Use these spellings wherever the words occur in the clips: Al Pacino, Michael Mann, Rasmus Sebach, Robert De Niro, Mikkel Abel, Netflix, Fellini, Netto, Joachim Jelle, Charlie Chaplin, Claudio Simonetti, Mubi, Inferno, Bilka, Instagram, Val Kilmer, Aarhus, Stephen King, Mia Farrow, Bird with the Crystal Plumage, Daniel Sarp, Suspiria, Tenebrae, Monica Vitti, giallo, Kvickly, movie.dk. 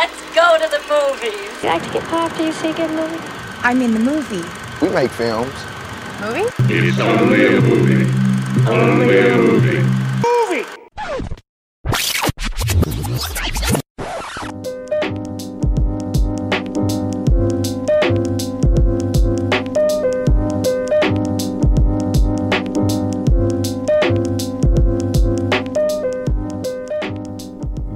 Let's go to the movies. You like to get popped after you see a good movie? I'm in the movie. We make films. Movie? It's only a movie. Only a movie. Movie!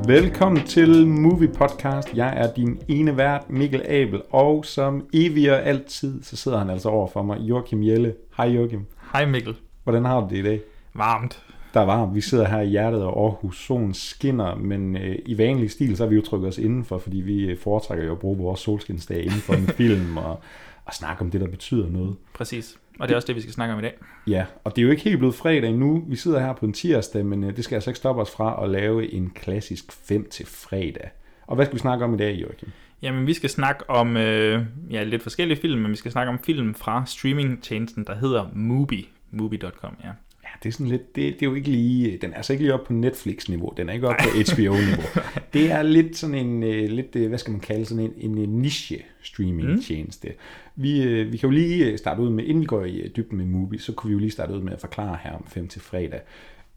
Velkommen til Movie Podcast. Jeg er din ene vært, Mikkel Abel, og som evig og altid, så sidder han altså overfor mig, Joachim Jelle. Hej Joachim. Hej Mikkel. Hvordan har du det i dag? Varmt. Der er varmt. Vi sidder her i hjertet af Aarhus. Solen skinner, men i vanlig stil, så har vi jo trykket os indenfor, fordi vi foretrækker jo at bruge vores solskinsdag indenfor en film og snakke om det, der betyder noget. Præcis. Og det er også det, vi skal snakke om i dag. Ja, og det er jo ikke helt blevet fredag endnu. Vi sidder her på en tirsdag, men det skal altså ikke stoppe os fra at lave en klassisk 5 til fredag. Og hvad skal vi snakke om i dag, Joachim? Jamen, vi skal snakke om lidt forskellige film, men vi skal snakke om film fra streamingtjenesten, der hedder Mubi. Movie.dk, ja. Ja, det er sådan lidt, det er jo ikke lige, den er altså ikke lige oppe på Netflix-niveau, den er ikke oppe på HBO-niveau. Det er lidt sådan en, hvad skal man kalde, sådan en niche-streaming-tjeneste. Vi kan jo lige starte ud med, inden vi går i dybden med Mubi, så kunne vi jo lige starte ud med at forklare her om 5 til fredag.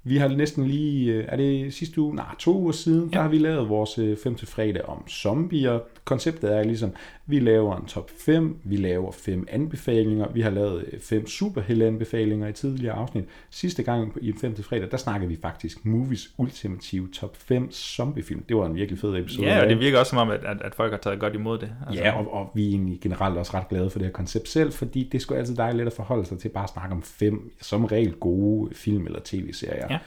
Vi har næsten lige, er det sidste uge? Nej, 2 uger siden, der har vi lavet vores 5 til fredag om zombier. Konceptet er ligesom, vi laver en top 5, vi laver 5 anbefalinger, vi har lavet 5 superhelte-anbefalinger i tidligere afsnit. Sidste gang i 5 til fredag, der snakkede vi faktisk movies ultimative top 5 zombiefilm. Det var en virkelig fed episode. Ja, og det virker også som om, at folk har taget godt imod det. Altså. Ja, og vi er egentlig generelt også ret glade for det her koncept selv, fordi det skulle altid dejligt at forholde sig til bare at snakke om 5 som regel gode film- eller tv-serier. Ja.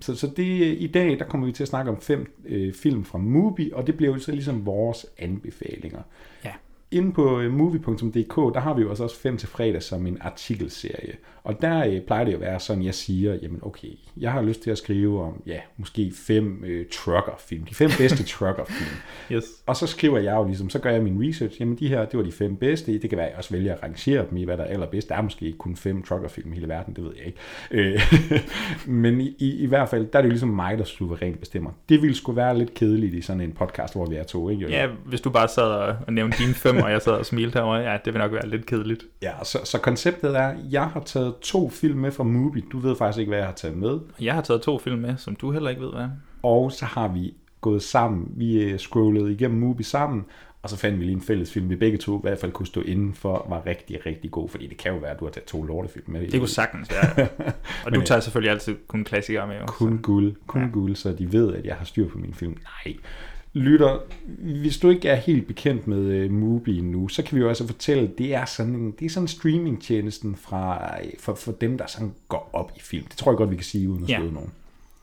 Så i dag, der kommer vi til at snakke om 5 film fra Mubi, og det bliver jo så ligesom vores anbefalinger. Ja. Inde på movie.dk, der har vi jo også 5 til fredag som en artikelserie. Og der plejer det jo at være sådan, jeg siger, jamen okay, jeg har lyst til at skrive om, ja, måske 5 truckerfilm. De 5 bedste truckerfilm. Yes. Og så skriver jeg jo ligesom, så gør jeg min research, jamen de her, det var de 5 bedste. Det kan være, jeg også vælger at rangere dem i, hvad der er allerbedst. Der er måske ikke kun 5 truckerfilm i hele verden, det ved jeg ikke. Men i hvert fald, der er det jo ligesom mig, der suverænt bestemmer. Det ville sgu være lidt kedeligt i sådan en podcast, hvor vi er 2, ikke? Ja, hvis du bare sad og nævnte dine 5, og jeg sad og smilte herovre, ja, det vil nok være lidt kedeligt. Ja, så konceptet er, jeg har taget 2 film med fra Mubi. Du ved faktisk ikke, hvad jeg har taget med. Jeg har taget 2 film med, som du heller ikke ved, hvad. Og så har vi gået sammen. Vi scrollede igennem Mubi sammen, og så fandt vi lige en fælles film, vi begge to i hvert fald kunne stå indenfor, var rigtig, rigtig god, fordi det kan jo være, at du har taget 2 lortefilm med. Det kunne sagtens være. Og du tager selvfølgelig altid kun klassikere med. Kun guld, så de ved, at jeg har styr på min film. Nej. Lytter, hvis du ikke er helt bekendt med Mubi nu, så kan vi jo altså fortælle, at det er sådan streamingtjenesten for dem, der sådan går op i film. Det tror jeg godt, vi kan sige uden at støde nogen.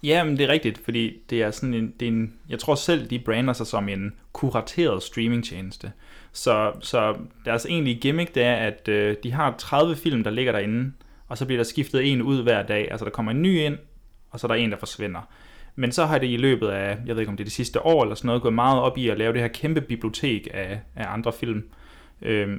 Ja, men det er rigtigt, fordi det er sådan en jeg tror selv, de brander sig som en kurateret streamingtjeneste. Så deres egentlige gimmick, det er, at de har 30 film, der ligger derinde, og så bliver der skiftet en ud hver dag. Altså der kommer en ny ind, og så er der en, der forsvinder. Men så har det i løbet af, jeg ved ikke om det er det sidste år eller sådan noget, gået meget op i at lave det her kæmpe bibliotek af andre film,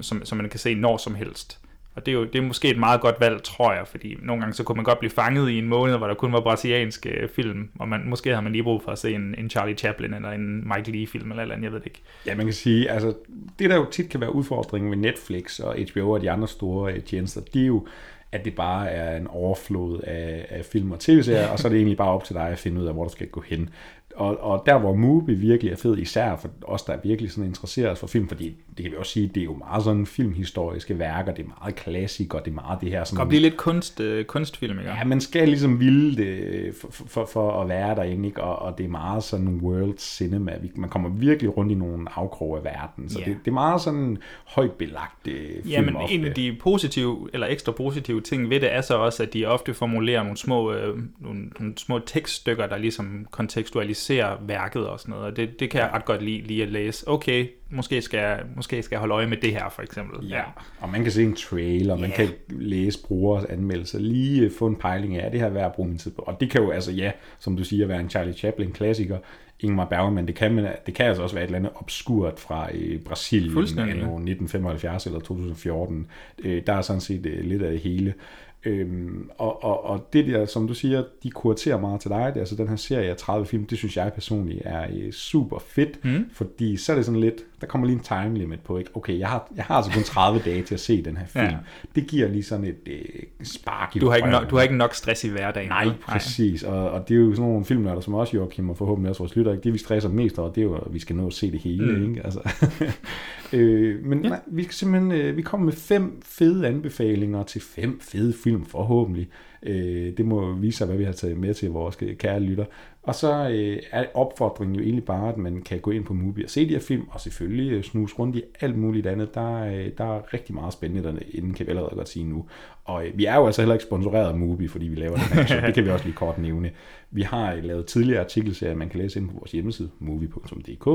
som man kan se når som helst. Og det er måske et meget godt valg, tror jeg, fordi nogle gange så kunne man godt blive fanget i en måned, hvor der kun var brasilianske film, og måske har man lige brug for at se en Charlie Chaplin eller en Mike Leigh-film eller andet, jeg ved det ikke. Ja, man kan sige, altså det der jo tit kan være udfordringen med Netflix og HBO og de andre store tjenester, de er jo at det bare er en overflod af film og tv-serier, og så er det egentlig bare op til dig at finde ud af, hvor du skal gå hen. Og der, hvor Mubi virkelig er fed, især for os, der er virkelig sådan interesseret os for film, fordi det kan vi også sige, det er jo meget sådan filmhistoriske værker, det er meget klassik, og det er meget det her sådan... Og blive lidt kunstfilm, ikke? Ja, man skal ligesom ville det for at være derinde, ikke? Og det er meget sådan world cinema. Man kommer virkelig rundt i nogle afkroge af verden, så det er meget sådan højt belagt film. Ja, men ofte. En af de positive, eller ekstra positive ting ved det, er så også, at de ofte formulerer nogle små tekststykker, der ligesom kontekstualiserer værket og sådan noget, og det kan jeg ret godt lide lige at læse. Okay, måske skal jeg holde øje med det her, for eksempel. Ja, og man kan se en trailer, man kan læse brugers anmeldelser, lige få en pejling af, det her værd at bruge min tid på. Og det kan jo altså, som du siger, være en Charlie Chaplin-klassiker, Ingmar Bergman, det kan altså også være et eller andet obskurt fra Brasilien anno 1975 eller 2014. Der er sådan set lidt af det hele. Og det der, som du siger, de kuraterer meget til dig, det, altså den her serie af 30 film, det synes jeg personligt er super fedt, fordi så er det sådan lidt, der kommer lige en time limit på, ikke? Okay, jeg har altså kun 30 dage til at se den her film. Ja. Det giver lige sådan et spark i du har ikke nok stress i hverdagen. Nej, præcis. Og det er jo sådan nogle filmnørder, som også Joachim og forhåbentlig også vores lytter, ikke? Det vi stresser mest over, det er jo, at vi skal nå at se det hele, ikke? Altså. Nej, vi skal simpelthen, vi kommer med 5 fede anbefalinger til 5 fede film, forhåbentlig. Det må vise sig, hvad vi har taget med til vores kære lytter. Og så er opfordringen jo egentlig bare, at man kan gå ind på Mubi og se de her film, og selvfølgelig snuse rundt i alt muligt andet. Der er rigtig meget spændende derinde, kan vi allerede godt sige nu. Og vi er jo altså heller ikke sponsoreret af Mubi, fordi vi laver den her, så det kan vi også lige kort nævne. Vi har lavet tidligere artikelserier, man kan læse inde på vores hjemmeside, movie.dk.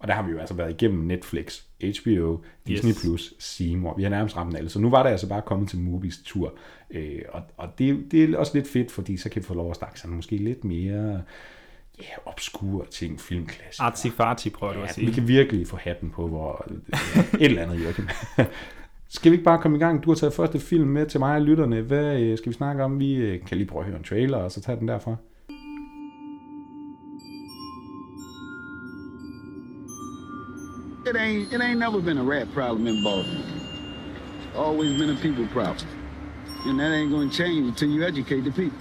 Og der har vi jo altså været igennem Netflix, HBO, Disney+, Seymour. Vi har nærmest ramt alle. Så nu var det altså bare kommet til Mubis tur. Og det er også lidt fedt, fordi så kan vi få lov at snakke sådan måske lidt mere obskure ting, filmklassiker. Artifarti, prøver du at sige. Vi kan virkelig få hatten på, hvor et eller andet, Jørgen. Skal vi ikke bare komme i gang? Du har taget første film med til mig og lytterne. Hvad skal vi snakke om? Vi kan lige prøve at høre en trailer, og så tage den derfra. It ain't never been a rat problem in Boston. Always been a people problem. And that ain't gonna change until you educate the people.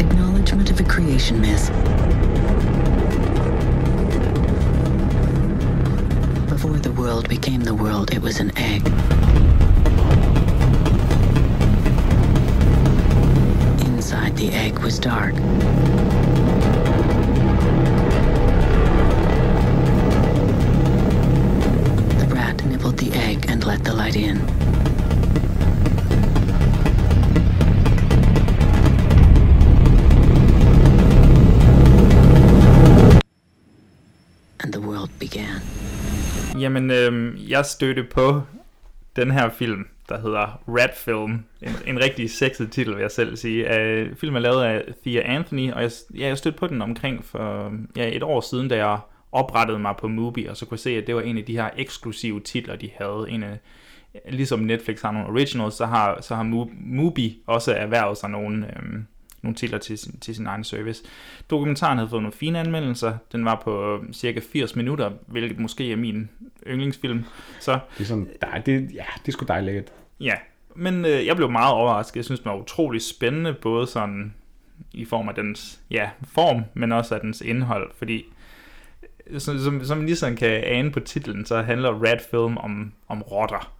Acknowledgement of a creation myth. Before the world became the world, it was an egg. Inside the egg was dark. The rat nibbled the egg and let the light in. And the world began. Jamen, jeg stødte på den her film, der hedder Rat Film. En rigtig sexet titel, vil jeg selv sige. Filmen er lavet af Thea Anthony, og jeg stødte på den omkring for et år siden, da jeg oprettede mig på Mubi, og så kunne jeg se, at det var en af de her eksklusive titler, de havde. Ligesom Netflix har nogle originals, så har Mubi også erhvervet sig nogle titler til sin egen service. Dokumentaren havde fået nogle fine anmeldelser. Den var på cirka 80 minutter, hvilket måske er min yndlingsfilm. Så, det er sådan, det er sgu dejligt lækkert. Ja, men jeg blev meget overrasket. Jeg synes, den var utrolig spændende, både sådan i form af dens form, men også af dens indhold, fordi som man ligesom kan ane på titlen, så handler Rat Film om rotter.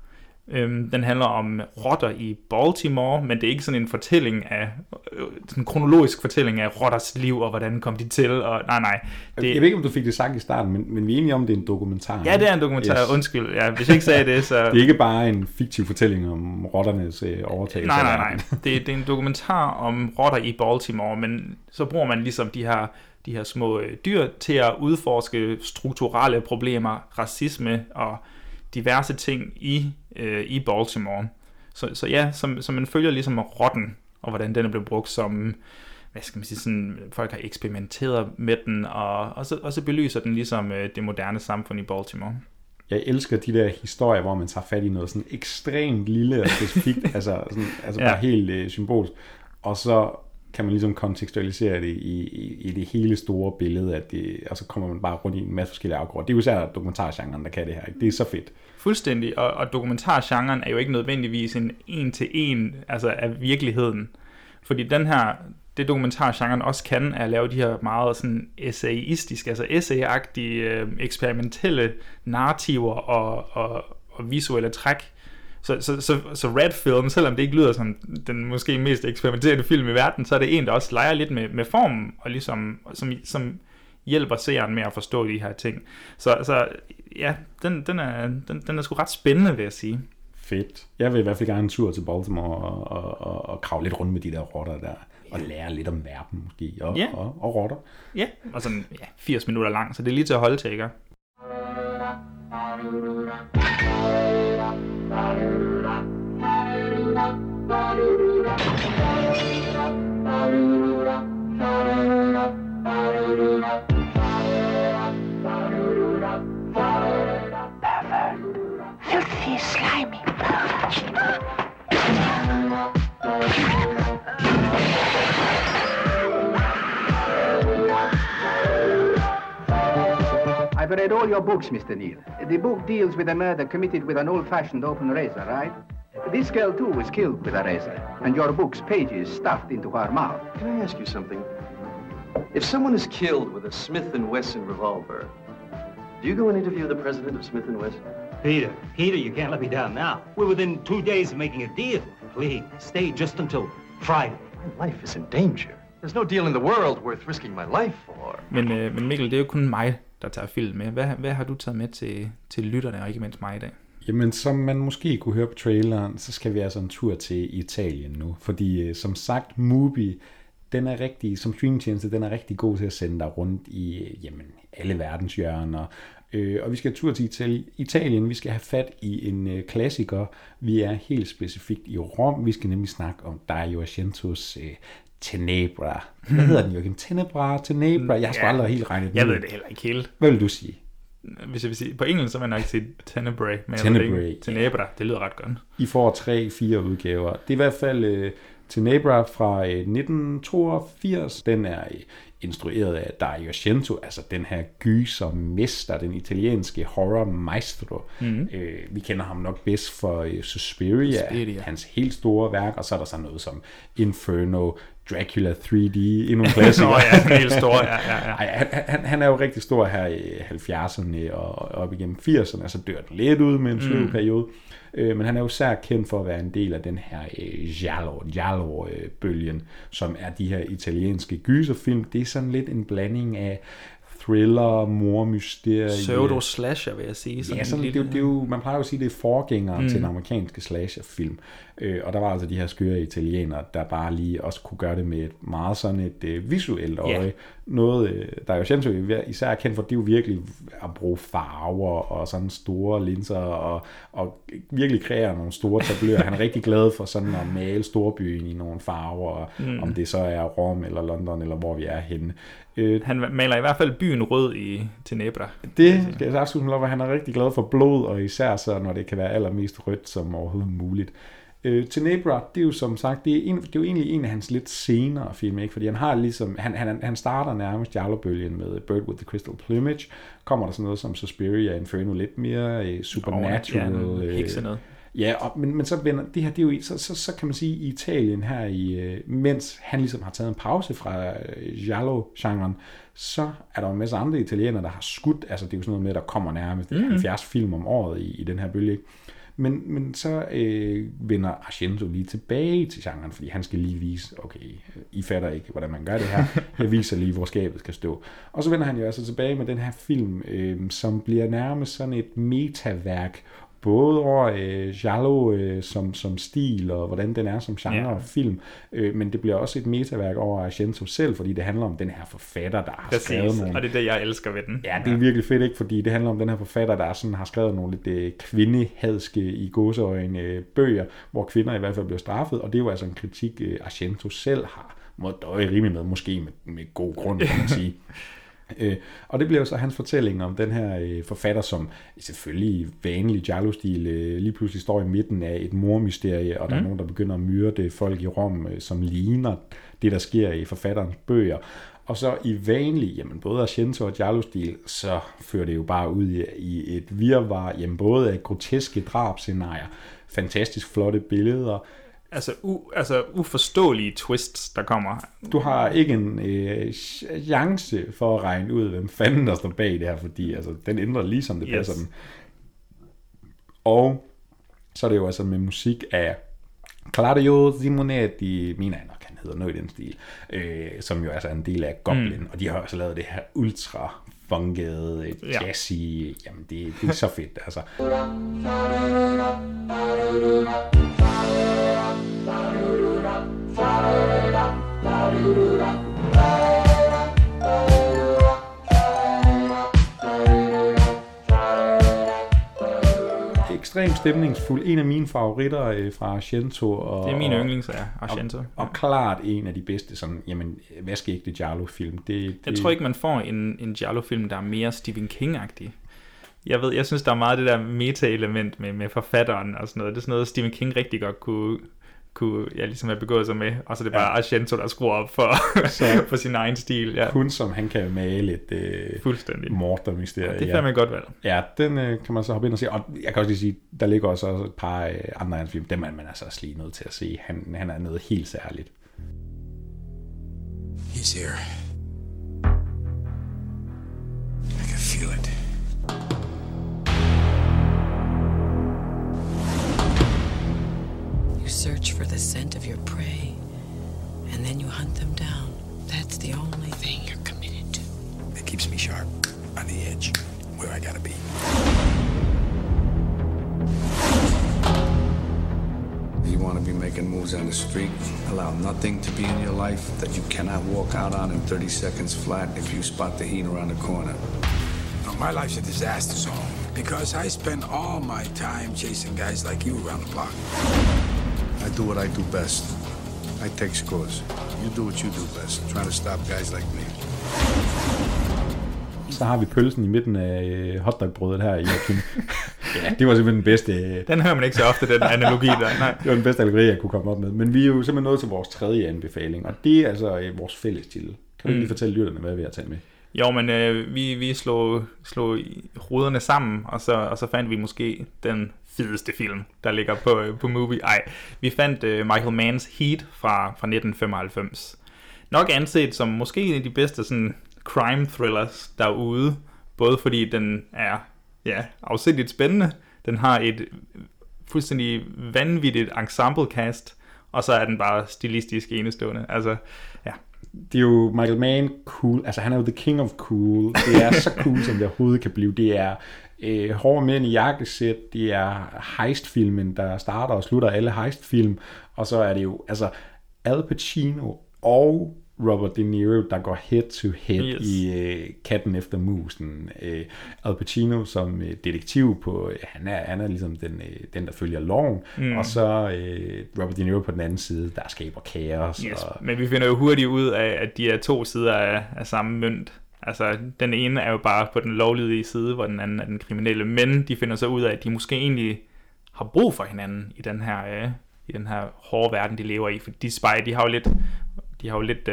Den handler om rotter i Baltimore, men det er ikke sådan en fortælling af, sådan en kronologisk fortælling af rotters liv, og hvordan kom de til, og nej. Det... Jeg ved ikke, om du fik det sagt i starten, men vi er enige om, det er en dokumentar. Ja, det er en dokumentar, yes. Undskyld. Ja, hvis jeg ikke sagde det, så... Det er ikke bare en fiktiv fortælling om rotternes overtagelse. Nej. Det er en dokumentar om rotter i Baltimore, men så bruger man ligesom de her små dyr til at udforske strukturelle problemer, racisme og diverse ting i Baltimore. Så ja, som man følger ligesom rotten, og hvordan den er blevet brugt som, hvad skal man sige, sådan, folk har eksperimenteret med den, og så belyser den ligesom det moderne samfund i Baltimore. Jeg elsker de der historier, hvor man tager fat i noget sådan ekstremt lille og specifikt, altså bare helt symbolsk, og så kan man ligesom kontekstualisere det i det hele store billede, og så kommer man bare rundt i en masse forskellige afgrunde. Det er jo især dokumentargenren, der kan det her, ikke? Det er så fedt. Fuldstændig, og dokumentargenren er jo ikke nødvendigvis en en-til-en, altså af virkeligheden. Fordi det dokumentargenren også kan, er at lave de her meget sådan essayistiske, altså essayagtige, eksperimentelle narrativer og visuelle træk. Så Rat Film, selvom det ikke lyder som den måske mest eksperimenterende film i verden, så er det en, der også leger lidt med formen, og ligesom, som hjælper seeren med at forstå de her ting. Den er sgu ret spændende, vil jeg sige. Fedt. Jeg vil i hvert fald gerne en tur til Baltimore og kravle lidt rundt med de der rotter der, og lære lidt om verden måske, og rotter. Ja, og sådan 80 minutter lang, så det er lige til at holde til, ikke? he's slimy. I've read all your books, Mr. Neal. The book deals with a murder committed with an old-fashioned open razor, right? This girl, too, was killed with a razor, and your book's pages stuffed into her mouth. Can I ask you something? If someone is killed with a Smith & Wesson revolver, do you go and interview the president of Smith & Wesson? Peter, you can't let me down now. We're within 2 days of making a deal. Please, stay just until Friday. My life is in danger. There's no deal in the world worth risking my life for. Men Mikkel, det er jo kun mig, der tager film med. Hvad har du taget med til lytterne, og ikke mindst mig i dag? Jamen, som man måske kunne høre på traileren, så skal vi altså en tur til Italien nu. Fordi som sagt, Mubi, den er rigtig, som streamingtjeneste, den er rigtig god til at sende dig rundt i alle verdenshjørner. Og vi skal en tur til Italien. Vi skal have fat i en klassiker. Vi er helt specifikt i Rom. Vi skal nemlig snakke om Dario Argentos Tenebrae. Hvad hedder den, Joachim? Tenebrae. Jeg har sgu aldrig helt regnet den. Jeg ved det heller ikke helt. Hvad vil du sige? Hvis jeg vil sige, på engelsk, så vil jeg nok sige Tenebrae. Tenebrae, det lyder ret godt. I får 3-4 udgaver. Det er i hvert fald Tenebrae fra 1982. Den er instrueret af Dario Argento, altså den her gysermester, den italienske horror maestro. Mm-hmm. Vi kender ham nok bedst for Suspiria, hans helt store værk, og så er der sådan noget som Inferno, Dracula 3D, endnu en klassiker. Nå ja, den er helt stor. Ja. Han er jo rigtig stor her i 70'erne og op igennem 80'erne, altså dør den lidt ud med en sløv periode. Men han er jo særligt kendt for at være en del af den her giallo-bølgen, som er de her italienske gyserfilm. Det er sådan lidt en blanding af thriller, mormysterie. Pseudo-slasher, vil jeg sige. Sådan ja, sådan, det er jo, man plejer jo at sige, det er forgængere til den amerikanske slasherfilm. Og der var altså de her skøre italienere, der bare lige også kunne gøre det med et meget sådan et visuelt øje. Yeah. Noget, der er jo Argento især kendt for, det er jo virkelig at bruge farver og sådan store linser og virkelig kreere nogle store tabløer. Han er rigtig glad for sådan at male storbyen i nogle farver, om det så er Rom eller London eller hvor vi er henne. Han maler i hvert fald byen rød i Tenebrae. Det skal jeg så absolut lov, at han er rigtig glad for blod, og især så, når det kan være allermest rødt som overhovedet muligt. Tenebrae, det er jo som sagt, det er jo egentlig en af hans lidt senere film, ikke? Fordi han har ligesom, han starter nærmest giallo-bølgen med Bird with the Crystal Plumage, kommer der sådan noget som Suspiria, Inferno lidt mere, Supernatural. Men så vender det her, det er jo så kan man sige i Italien her, mens han ligesom har taget en pause fra giallo-genren, så er der en masse andre italienere, der har skudt, altså det er jo sådan noget med, der kommer nærmest 70 film om året i den her bølge, ikke? Men så vender Argento lige tilbage til genren, fordi han skal lige vise, okay, I fatter ikke, hvordan man gør det her. Jeg viser lige, hvor skabet skal stå. Og så vender han jo altså tilbage med den her film, som bliver nærmest sådan et metaværk, både over giallo som stil, og hvordan den er som genre og film, men det bliver også et metaværk over Argento selv, fordi det handler om den her forfatter, der har skrevet nogle... og det er det, jeg elsker ved den. Ja, det er virkelig fedt, ikke? Fordi det handler om den her forfatter, der sådan har skrevet nogle lidt kvindehadske i gåseøjne bøger, hvor kvinder i hvert fald bliver straffet, og det er jo altså en kritik, Argento selv må døje rimelig med, måske med god grund, kan man sige. Og det bliver så hans fortælling om den her forfatter, som selvfølgelig i vanlig giallo-stil lige pludselig står i midten af et mordmysterie, og der er nogen, der begynder at myrde folk i Rom, som ligner det, der sker i forfatterens bøger. Og så i vanlig, både Argento og giallo-stil, så fører det jo bare ud i et virvar, både af groteske drabscenarier, fantastisk flotte billeder, altså uforståelige twists, der kommer. Du har ikke en chance for at regne ud, hvem fanden der står bag det her, fordi den ændrer lige som det passer den. Og så er det jo altså med musik af Claudio Simonetti, mener jeg nok, han hedder noget i den stil, som jo altså er en del af Goblin, og de har også lavet det her ultra funkede, jazzy, det er så fedt, altså. Ekstremt stemningsfuld. En af mine favoritter fra Argento. Det er min yndlings af Argento. Og klart en af de bedste, sådan, hvad skal ikke det giallo-film? Jeg tror ikke, man får en giallo-film, der er mere Stephen King-agtig. jeg synes, der er meget det der meta-element med forfatteren og sådan noget. Det er sådan noget, Stephen King rigtig godt kunne jeg ligesom have begået sig med, og så det bare Argento, der skruer op for sin egen stil. Ja. Kun som han kan male et mordermysterie. Ja, det kan man godt valg. Ja, den kan man så hoppe ind og se. Og jeg kan også lige sige, der ligger også et par andre af hans film. Dem er man altså også lige nødt til at se. Han er noget helt særligt. He's here. I can feel it. You search for the scent of your prey, and then you hunt them down. That's the only thing you're committed to. It keeps me sharp, on the edge, where I gotta be. You want to be making moves on the street? Allow nothing to be in your life that you cannot walk out on in 30 seconds flat if you spot the heat around the corner. My life's a disaster zone because I spend all my time chasing guys like you around the block. I do what I do best. I take scores. You do what you do best. I'm trying to stop guys like me. Så har vi pølsen i midten af hotdogbrødet her i Joachim. Ja, det var simpelthen den bedste. Den hører man ikke så ofte, den analogi der. Nej. Det var den bedste allegori, jeg kunne komme op med. Men vi er jo simpelthen nået til vores tredje anbefaling, og det er altså vores fælles titel. Kan du lige fortælle lytterne, hvad vi har taget med? Jo, men vi slog ruderne sammen, og så fandt vi måske den fedeste film, der ligger på Mubi. Ej, vi fandt Michael Manns Heat fra 1995. Nok anset som måske en af de bedste sådan, crime thrillers derude, både fordi den er afsindigt spændende, den har et fuldstændig vanvittigt ensemblecast, og så er den bare stilistisk enestående. Altså, ja. Det er jo Michael Mann cool, altså han er jo the king of cool. Det er så cool, som det overhovedet kan blive. Det er hårde mænd i jakkesæt, det er heistfilmen, der starter og slutter alle heistfilm, og så er det jo altså Al Pacino og Robert De Niro, der går head-to-head i Katten efter musen. Al Pacino som detektiv på, han er ligesom den der følger loven, og så Robert De Niro på den anden side, der skaber kaos. Yes. Og... Men vi finder jo hurtigt ud af, at de er to sider af samme mønt. Altså, den ene er jo bare på den lovlydige side, hvor den anden er den kriminelle, men de finder så ud af, at de måske egentlig har brug for hinanden i den her, i den her hårde verden, de lever i, for de har jo lidt... De har jo lidt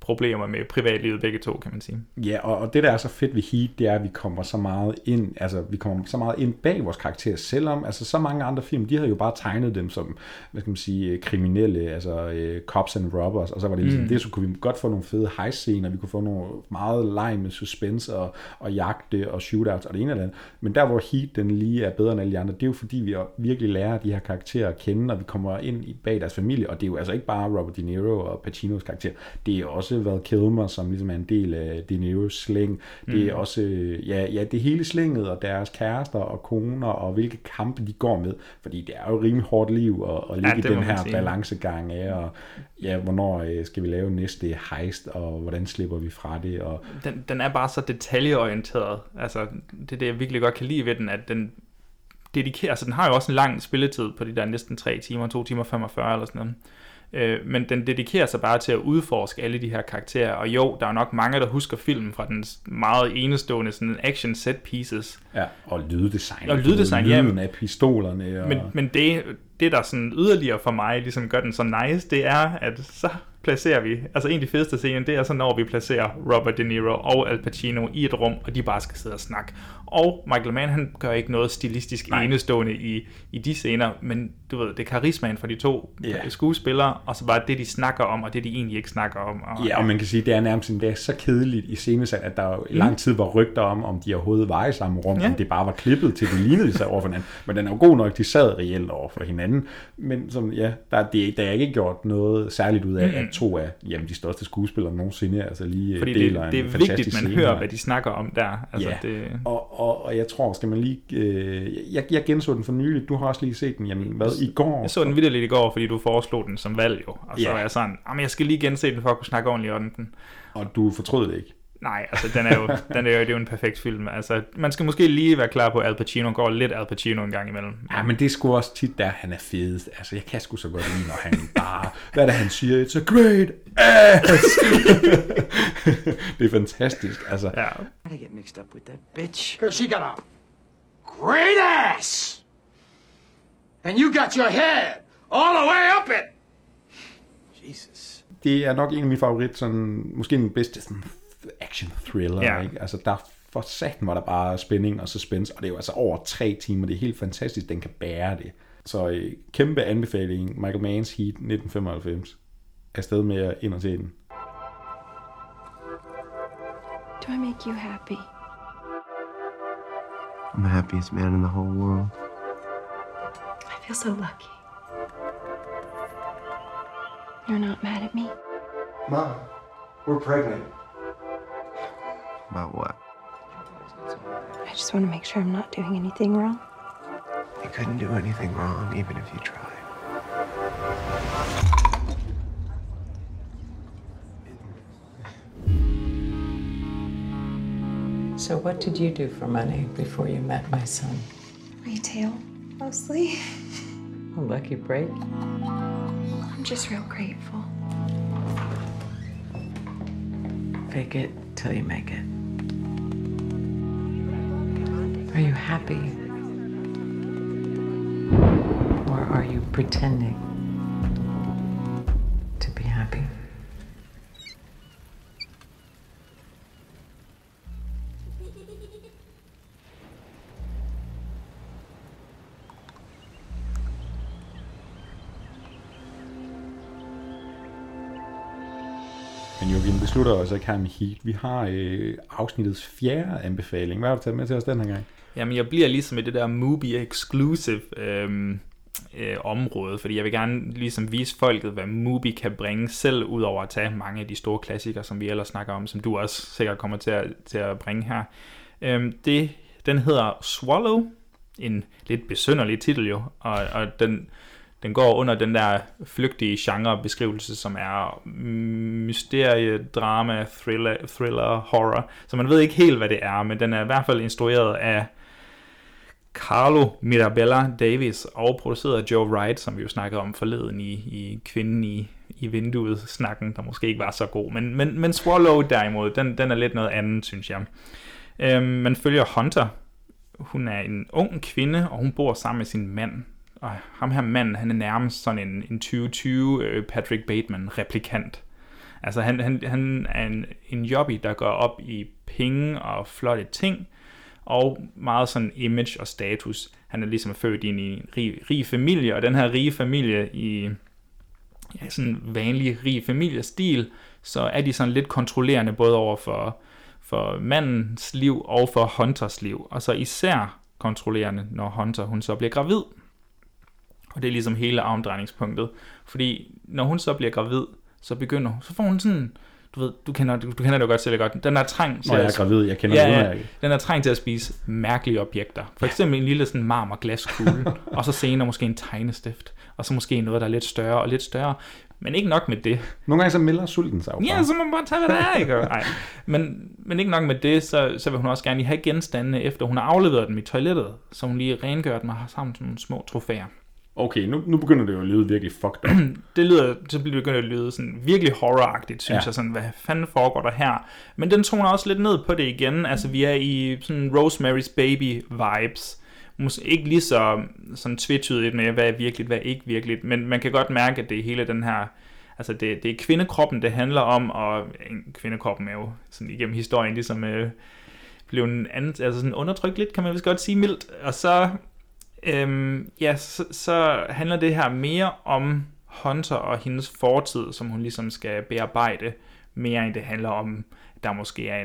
problemer med privatlivet begge to, kan man sige. Ja, og det der er så fedt ved Heat, det er, at vi kommer så meget ind, altså vi kommer så meget ind bag vores karakterer, selvom altså så mange andre film, de havde jo bare tegnet dem som, hvad skal man sige, kriminelle, altså cops and robbers, og så var det ligesom det, så kunne vi godt få nogle fede heist-scener, vi kunne få nogle meget leg med suspense og jagte og shootouts og det ene eller andet. Men der hvor Heat den lige er bedre end alle de andre, det er jo fordi vi virkelig lærer de her karakterer at kende, og vi kommer ind bag deres familie, og det er jo altså ikke bare Robert De Niro og Pacinos karakter, det er også Val Kilmer, som ligesom er en del af De Niro's slæng. Det er også det hele slænget, og deres kærester og koner, og hvilke kampe de går med, fordi det er jo rimelig hårdt liv at ligge i den her balancegang af, og ja, hvornår skal vi lave næste heist, og hvordan slipper vi fra det? Og... Den er bare så detaljeorienteret. Altså, det jeg virkelig godt kan lide ved den, at den dedikerer, altså den har jo også en lang spilletid på de der næsten 3 timer, 2 timer 45 eller sådan noget. Men den dedikerer sig bare til at udforske alle de her karakterer, og jo, der er nok mange, der husker filmen fra den meget enestående sådan action set pieces. Ja, og lyddesign. Og lyddesign, ja. Lyden af pistolerne. Og... Men det, der sådan yderligere for mig ligesom gør den så nice, det er, at så placerer vi, altså en af de fedeste scener, det er så når vi placerer Robert De Niro og Al Pacino i et rum, og de bare skal sidde og snakke. Og Michael Mann, han gør ikke noget stilistisk enestående i de scener, men du ved, det er karismaen fra de to skuespillere, og så bare det, de snakker om, og det, de egentlig ikke snakker om. Og, ja, og man kan sige, det er nærmest en dag så kedeligt i scenesat, at der jo lang tid var rygter om de overhovedet var i samme rum, om det bare var klippet til, de lignede sig over for hinanden. Men den er jo god nok, de sad reelt over for hinanden. Men som, der er ikke gjort noget særligt ud af, at to af de største skuespillere nogensinde altså lige fordi deler det en fantastisk scene. Det er vigtigt, man hører, hvad de snakker om der. Altså, og jeg tror, skal man lige... jeg genså den for nylig. Du har også lige set den, i går? Jeg så den vitterligt i går, fordi du foreslog den som valg jo. Og så var jeg sådan, jeg skal lige gense den, for at kunne snakke ordentligt om den. Og du fortrød det ikke? Nej, altså det er jo en perfekt film. Altså, man skal måske lige være klar på, at Al Pacino går lidt Al Pacino en gang imellem. Ja, men det er sgu også tit, der han er fedest. Altså, jeg kan sgu så godt lide, når han bare... Hvad er det, han siger? It's a great ass! Det er fantastisk, altså. Yeah. I get mixed up with that bitch. She got out. great ass. And you got your head all the way up it. Jesus. Det er nok en af mine favorit, sådan, måske den bedste sådan, action thriller. Yeah. Ikke? Altså der for satan var der bare spænding og suspense, og det er jo altså over 3 timer. Det er helt fantastisk, den kan bære det. Så kæmpe anbefaling, Michael Manns Heat 1995. Afsted med jer ind og se den. Do I make you happy? I'm the happiest man in the whole world. I feel so lucky. You're not mad at me? Mom, we're pregnant. About what? I just want to make sure I'm not doing anything wrong. You couldn't do anything wrong, even if you tried. So what did you do for money before you met my son? Retail, mostly. A lucky break. I'm just real grateful. Fake it till you make it. Are you happy? Or are you pretending to be happy? Vi slutter også ikke her med Heat. Vi har afsnittets 4. anbefaling. Hvad har du taget med til os den her gang? Jamen, jeg bliver ligesom i det der Mubi exclusive område, fordi jeg vil gerne ligesom vise folket, hvad Mubi kan bringe selv, ud over at tage mange af de store klassikere, som vi ellers snakker om, som du også sikkert kommer til at bringe her. Den hedder Swallow, en lidt besynderlig titel jo, og den går under den der flygtige genrebeskrivelse, som er mysterie, drama, thriller, horror. Så man ved ikke helt, hvad det er, men den er i hvert fald instrueret af Carlo Mirabella Davis og produceret af Joe Wright, som vi jo snakkede om forleden i Kvinden i vinduet-snakken, der måske ikke var så god. Men Swallow derimod, den er lidt noget andet, synes jeg. Man følger Hunter. Hun er en ung kvinde, og hun bor sammen med sin mand. Og ham her manden, han er nærmest sådan en 2020 Patrick Bateman-replikant. Altså han er en jobbie, der går op i penge og flotte ting, og meget sådan image og status. Han er ligesom født ind i en rig familie, og den her rige familie i sådan vanlig rig familiestil, så er de sådan lidt kontrollerende både over for mandens liv og for Hunters liv. Og så især kontrollerende, når Hunter hun så bliver gravid. Og det er ligesom hele omdrejningspunktet, fordi når hun så bliver gravid, så får hun sådan, du kender det jo godt selv godt, den der trang til at spise mærkelige objekter. For eksempel en lille sådan marmorglaskugle, og så senere måske en tegnestift, og så måske noget, der er lidt større, men ikke nok med det. Nogle gange så melder sulten sig. Ja, så må man bare tage, hvad der er, ikke? Nej. Men ikke nok med det, så vil hun også gerne have genstandene, efter hun har afleveret dem i toilettet, så hun lige rengør dem og har sammen nogle små trofæer. Okay, nu begynder det jo at lyde virkelig fucked up. Så begynder det at lyde sådan virkelig horroragtigt, synes jeg. Sådan, hvad fanden foregår der her? Men den toner også lidt ned på det igen. Altså, vi er i sådan Rosemary's Baby-vibes. Måske ikke lige så sådan tvetydigt med, hvad er virkeligt, hvad er ikke virkeligt. Men man kan godt mærke, at det er hele den her... Altså, det er kvindekroppen, det handler om. Og kvindekroppen er jo sådan igennem historien ligesom blev en anden... Altså sådan undertrykt lidt, kan man vist godt sige mildt. Og så... så handler det her mere om Hunter og hendes fortid, som hun ligesom skal bearbejde, mere end det handler om, at der måske er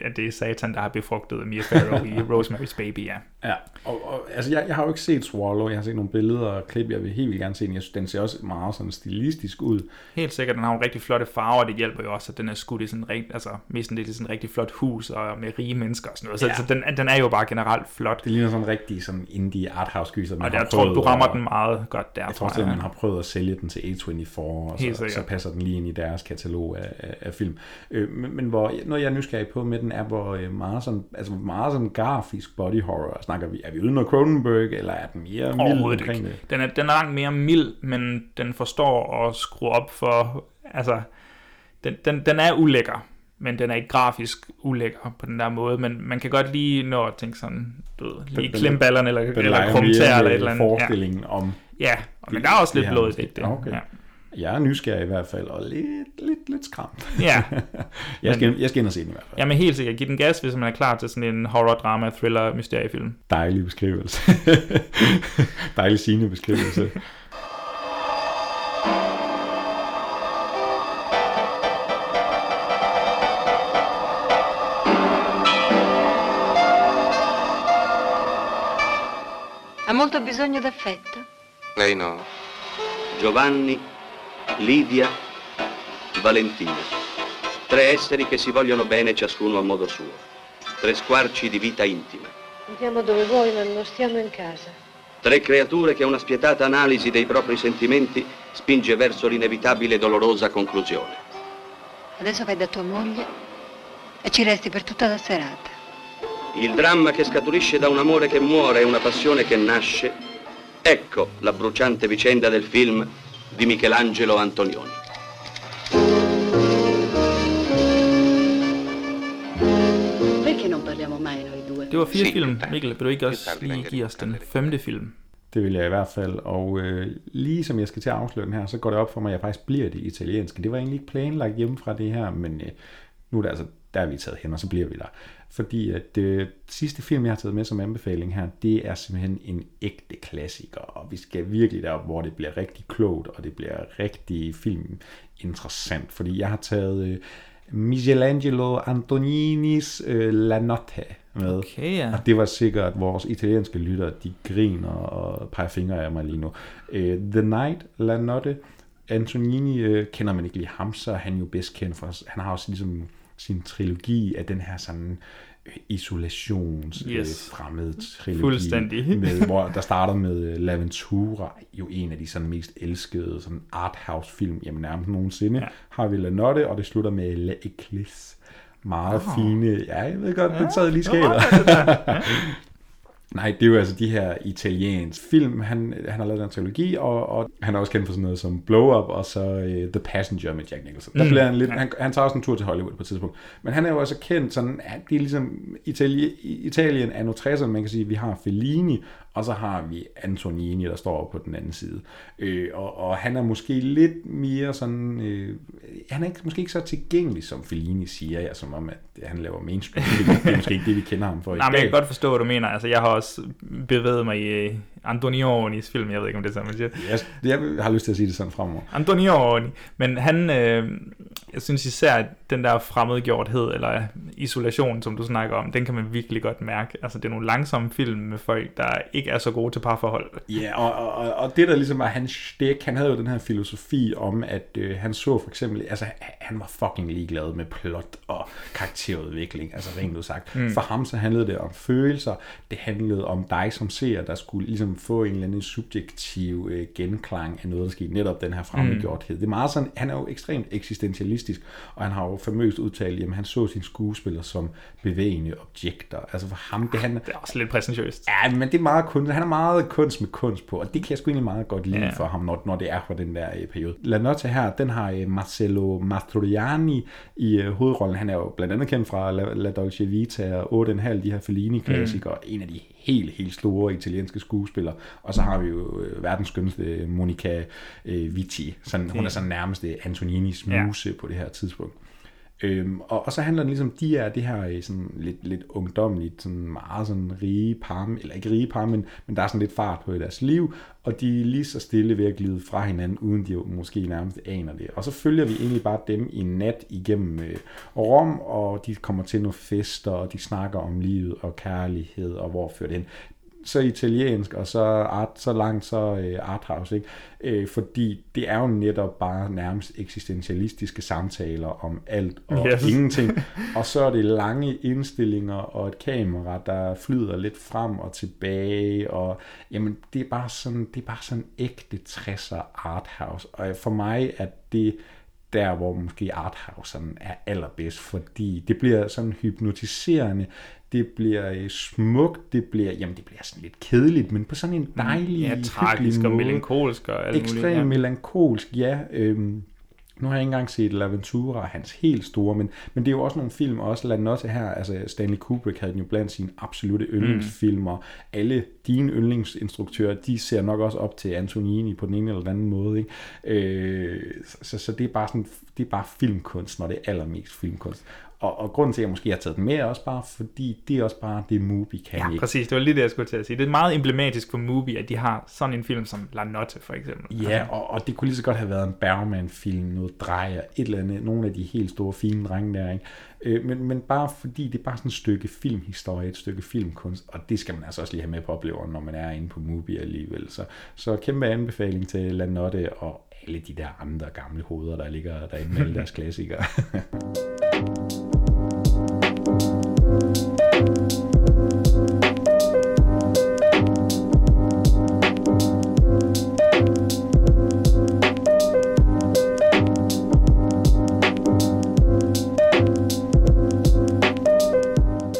at det er satan, der har befrugtet Mia Farrow i Rosemary's Baby, ja. Ja, og altså jeg har jo ikke set Swallow, jeg har set nogle billeder og klip, jeg vil helt vildt gerne se den. Jeg synes, den ser også meget sådan stilistisk ud. Helt sikkert, den har jo rigtig flotte farver, og det hjælper jo også, at den er skudt i sådan rent, altså mestendels i sådan et rigtig flot hus, og med rige mennesker og sådan noget, så den er jo bare generelt flot. Det ligner sådan rigtig som indie arthouse-gyser, man og har prøvet. Og jeg tror, du rammer den meget godt der. Jeg tror også, at man har prøvet at sælge den til 824, og så passer den lige ind i deres katalog af film. Men hvor noget, jeg er nysgerrig på med den, er, hvor meget sådan, altså meget sådan grafisk body horror. Snakker vi, er vi ude noget Cronenberg, eller er den mere mild omkring det? Den er langt mere mild, men den forstår at skrue op for, altså, den er ulækker. men den er ikke grafisk ulækker på den der måde, men man kan godt lige nå at tænke sådan, du ved, lige klemme ballerne eller krumtæer eller et eller andet. Forestillingen om... Ja, men der er også lidt blod i det. Okay. Ja. Jeg er nysgerrig i hvert fald, og lidt skræmt. Ja. jeg skal ind og se den i hvert fald. Jamen helt sikkert. Giv den gas, hvis man er klar til sådan en horror, drama, thriller, mysteriefilm. Dejlig beskrivelse. Dejlig sigende beskrivelse. Ha molto bisogno d'affetto? Lei no. Giovanni, Livia, Valentina. Tre esseri che si vogliono bene ciascuno a modo suo. Tre squarci di vita intima. Andiamo dove vuoi, ma non stiamo in casa. Tre creature che una spietata analisi dei propri sentimenti spinge verso l'inevitabile e dolorosa conclusione. Adesso vai da tua moglie e ci resti per tutta la serata. Il dramma che scaturisce da un amore che muore e una passione che nasce, ecco la bruciante vicenda del film di Michelangelo Antonioni. Perché non parliamo mai noi due? Det var 4 film, Mikkel. Vil du ikke også lige give os den 5. film? Det vil jeg i hvert fald, og lige som jeg skal til at afsløre den her, så går det op for mig, at jeg faktisk bliver det italienske. Det var egentlig ikke planlagt hjemmefra det her, men nu er det altså, der er vi taget hen, og så bliver vi der. Fordi at det sidste film, jeg har taget med som anbefaling her, det er simpelthen en ægte klassiker, og vi skal virkelig derop, hvor det bliver rigtig klogt, og det bliver rigtig filminteressant, fordi jeg har taget Michelangelo Antoninis La Notte med, okay, ja. Og det var sikkert, at vores italienske lyttere, de griner og peger fingre af mig lige nu. The Night, La Notte, Antonini kender man ikke lige ham, så han jo bedst kendt for os. Han har også ligesom sin trilogi af den her sådan isolations fremmede trilogi. Fuldstændig. Med, hvor der starter med L'Avventura, jo en af de sådan mest elskede sådan arthouse film, jamen nærmest nogensinde, ja. Har vi La Notte, og det slutter med L'Eclisse. Meget fine, ja, jeg ved godt, den sad lige skabet. Ja. Nej, det er jo altså de her italienske film, han har lavet en trilogi, og han er også kendt for sådan noget som Blow Up, og så The Passenger med Jack Nicholson. Der bliver han lidt, han tager også en tur til Hollywood på et tidspunkt. Men han er jo også kendt sådan, at det er ligesom Italien anno 60'erne, man kan sige, vi har Fellini, og så har vi Antonioni, der står på den anden side. Og han er måske lidt mere sådan... han er måske ikke så tilgængelig, som Fellini siger, ja, som om, at han laver mainstream. Det er måske ikke det, vi kender ham for i dag. Nej, men jeg kan godt forstå, hvad du mener. Altså, jeg har også bevæget mig i Antonionis film. Jeg ved ikke, om det er sådan, man siger. Jeg har lyst til at sige det sådan fremover. Antonioni. Men han... jeg synes især, at den der fremmedgjorthed, eller isolation, som du snakker om, den kan man virkelig godt mærke. Altså, det er nogle langsomme film med folk, der ikke er så gode til parforhold. Ja, og det der ligesom var hans stik, han havde jo den her filosofi om, at han så for eksempel, altså han var fucking ligeglad med plot og karakterudvikling, altså rent udsagt. Mm. For ham så handlede det om følelser, det handlede om dig som seer, der skulle ligesom få en eller anden subjektiv genklang af noget, der skete, netop den her fremmedgjorthed. Det er meget sådan, han er jo ekstremt eksistentialistisk, og han har jo famøst udtalt, jamen han så sine skuespillere som bevægende objekter. Altså for ham, det er også lidt præsentiøst. Ja, men det er meget kunst. Han er meget kunst med kunst på, og det kan jeg sgu egentlig meget godt lide for ham, når det er fra den der periode. La Notte her, den har Marcelo Mastroianni i hovedrollen. Han er jo blandt andet kendt fra La Dolce Vita og 8½, de her Fellini-klassikere. Mm. En af de helt store italienske skuespillere. Og så har vi jo verdens skønneste Monica Vitti. Hun er sådan nærmest Antoninis muse på det her tidspunkt. Og så handler det ligesom, de er det her sådan lidt ungdomligt, sådan meget sådan rige par, eller ikke rige par, men der er sådan lidt fart på i deres liv, og de er lige så stille ved at glide fra hinanden, uden de måske nærmest aner det. Og så følger vi egentlig bare dem i nat igennem Rom, og de kommer til nogle fester, og de snakker om livet og kærlighed, og hvor fører det hen. Så italiensk, og så art, så langt, så arthouse, ikke? Fordi det er jo netop bare nærmest eksistentialistiske samtaler om alt og ingenting. Og så er det lange indstillinger og et kamera, der flyder lidt frem og tilbage. Og jamen, det er bare sådan ægte 60'er arthouse. Og for mig er det der, hvor måske arthousen er allerbedst, fordi det bliver sådan hypnotiserende. Det bliver smukt, det bliver sådan lidt kedeligt, men på sådan en dejlig, tragisk og melankolsk og alt muligt. Ekstremt melankolsk, ja. Nu har jeg ikke engang set L'Avventura, hans helt store, men det er jo også nogle film, også La Notte her, altså Stanley Kubrick havde den jo blandt sine absolutte yndlingsfilmer. Alle dine yndlingsinstruktører, de ser nok også op til Antonioni på den ene eller den anden måde, ikke? Så det er bare sådan, det er bare filmkunst, når det er allermest filmkunst. Og grunden til, at jeg måske har taget den med, er også bare, fordi det er også bare det, Mubi kan ikke. Ja, præcis. Det var lige det, jeg skulle til at sige. Det er meget emblematisk for Mubi, at de har sådan en film som La Notte, for eksempel. Ja, og det kunne lige så godt have været en Bergman-film, noget Drejer, et eller andet, nogle af de helt store, fine drenge der, ikke? Men bare fordi det er bare sådan et stykke filmhistorie, et stykke filmkunst, og det skal man altså også lige have med på opleveren, når man er inde på Mubi alligevel. Så kæmpe anbefaling til La Notte og alle de der andre gamle hoveder, der ligger derinde med alle deres klassikere.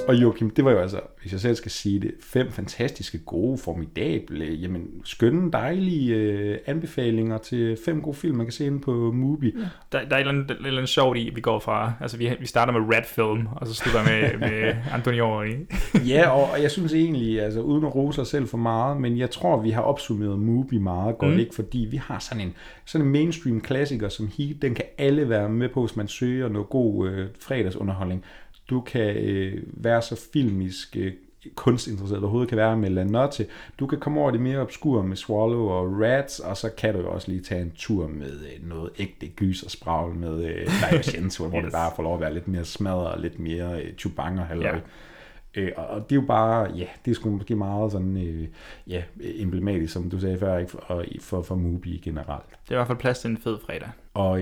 Og Joachim, det var jo altså, hvis jeg selv skal sige det, 5 fantastiske, gode, formidable, jamen skønne, dejlige anbefalinger til 5 gode film, man kan se inde på Mubi. Ja. Der er et eller andet sjovt i, vi går fra, altså vi starter med Rat Film, og så slutter med Antonioni. Ja, og jeg synes egentlig, altså uden at rose os selv for meget, men jeg tror, vi har opsummeret Mubi meget godt, ikke? Fordi vi har sådan en mainstream klassiker som Heat, den kan alle være med på, hvis man søger noget god fredagsunderholdning. Du kan være så filmisk kunstinteresseret, der overhovedet kan være med La Notte. Du kan komme over det mere obskure med Swallow og Rats, og så kan du også lige tage en tur med noget ægte gys og spragl med Dario Argento, hvor det bare får lov at være lidt mere smadret og lidt mere chubanger. Og det er jo bare, ja, det er sgu måske meget sådan, ja, emblematisk, som du sagde før, ikke? Og for Mubi generelt. Det er i hvert fald plads til en fed fredag. Og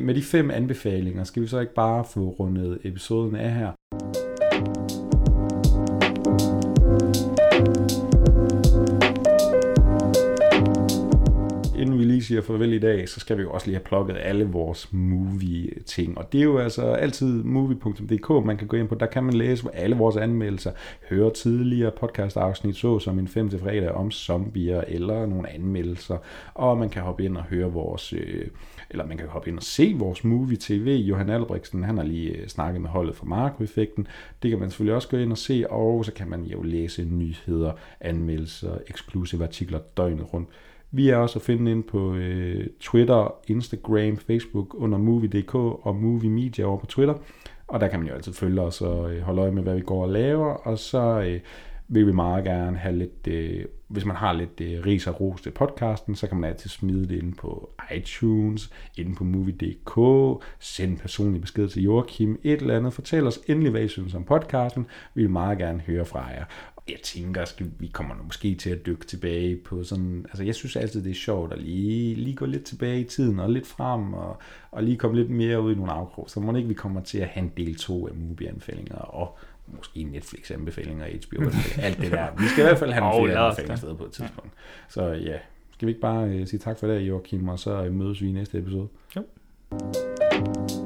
med de 5 anbefalinger, skal vi så ikke bare få rundet episoden af her? Inden vi lige siger farvel i dag, så skal vi jo også lige have plukket alle vores movie-ting. Og det er jo altså altid movie.dk, man kan gå ind på. Der kan man læse alle vores anmeldelser, høre tidligere podcast-afsnit, såsom en 5. fredag om zombier eller nogle anmeldelser. Og man kan hoppe ind og høre man kan hoppe ind og se vores movie-tv. Johan Albrechtsen, han har lige snakket med holdet for Marco-effekten. Det kan man selvfølgelig også gå ind og se, og så kan man jo læse nyheder, anmeldelser, eksklusive artikler døgnet rundt. Vi er også at finde ind på Twitter, Instagram, Facebook under movie.dk og Movie Media over på Twitter. Og der kan man jo altid følge os og holde øje med, hvad vi går og laver. Og så vil vi meget gerne have lidt, hvis man har lidt ris og ros til podcasten, så kan man altid smide det inde på iTunes, inde på movie.dk, send personlig besked til Joachim, et eller andet. Fortæl os endelig, hvad I synes om podcasten. Vi vil meget gerne høre fra jer. Jeg tænker, vi kommer måske til at dykke tilbage på sådan... Altså, jeg synes altid, det er sjovt at lige gå lidt tilbage i tiden og lidt frem og lige komme lidt mere ud i nogle afkrog. Så må det ikke, vi kommer til at have en del 2 af Mubi-anbefalinger og måske Netflix-anbefalinger, HBO-anbefalinger, alt det der. Vi skal i hvert fald have nogle flere anbefalinger sted på et tidspunkt. Så ja, skal vi ikke bare sige tak for det, Joachim, og så mødes vi i næste episode? Jo.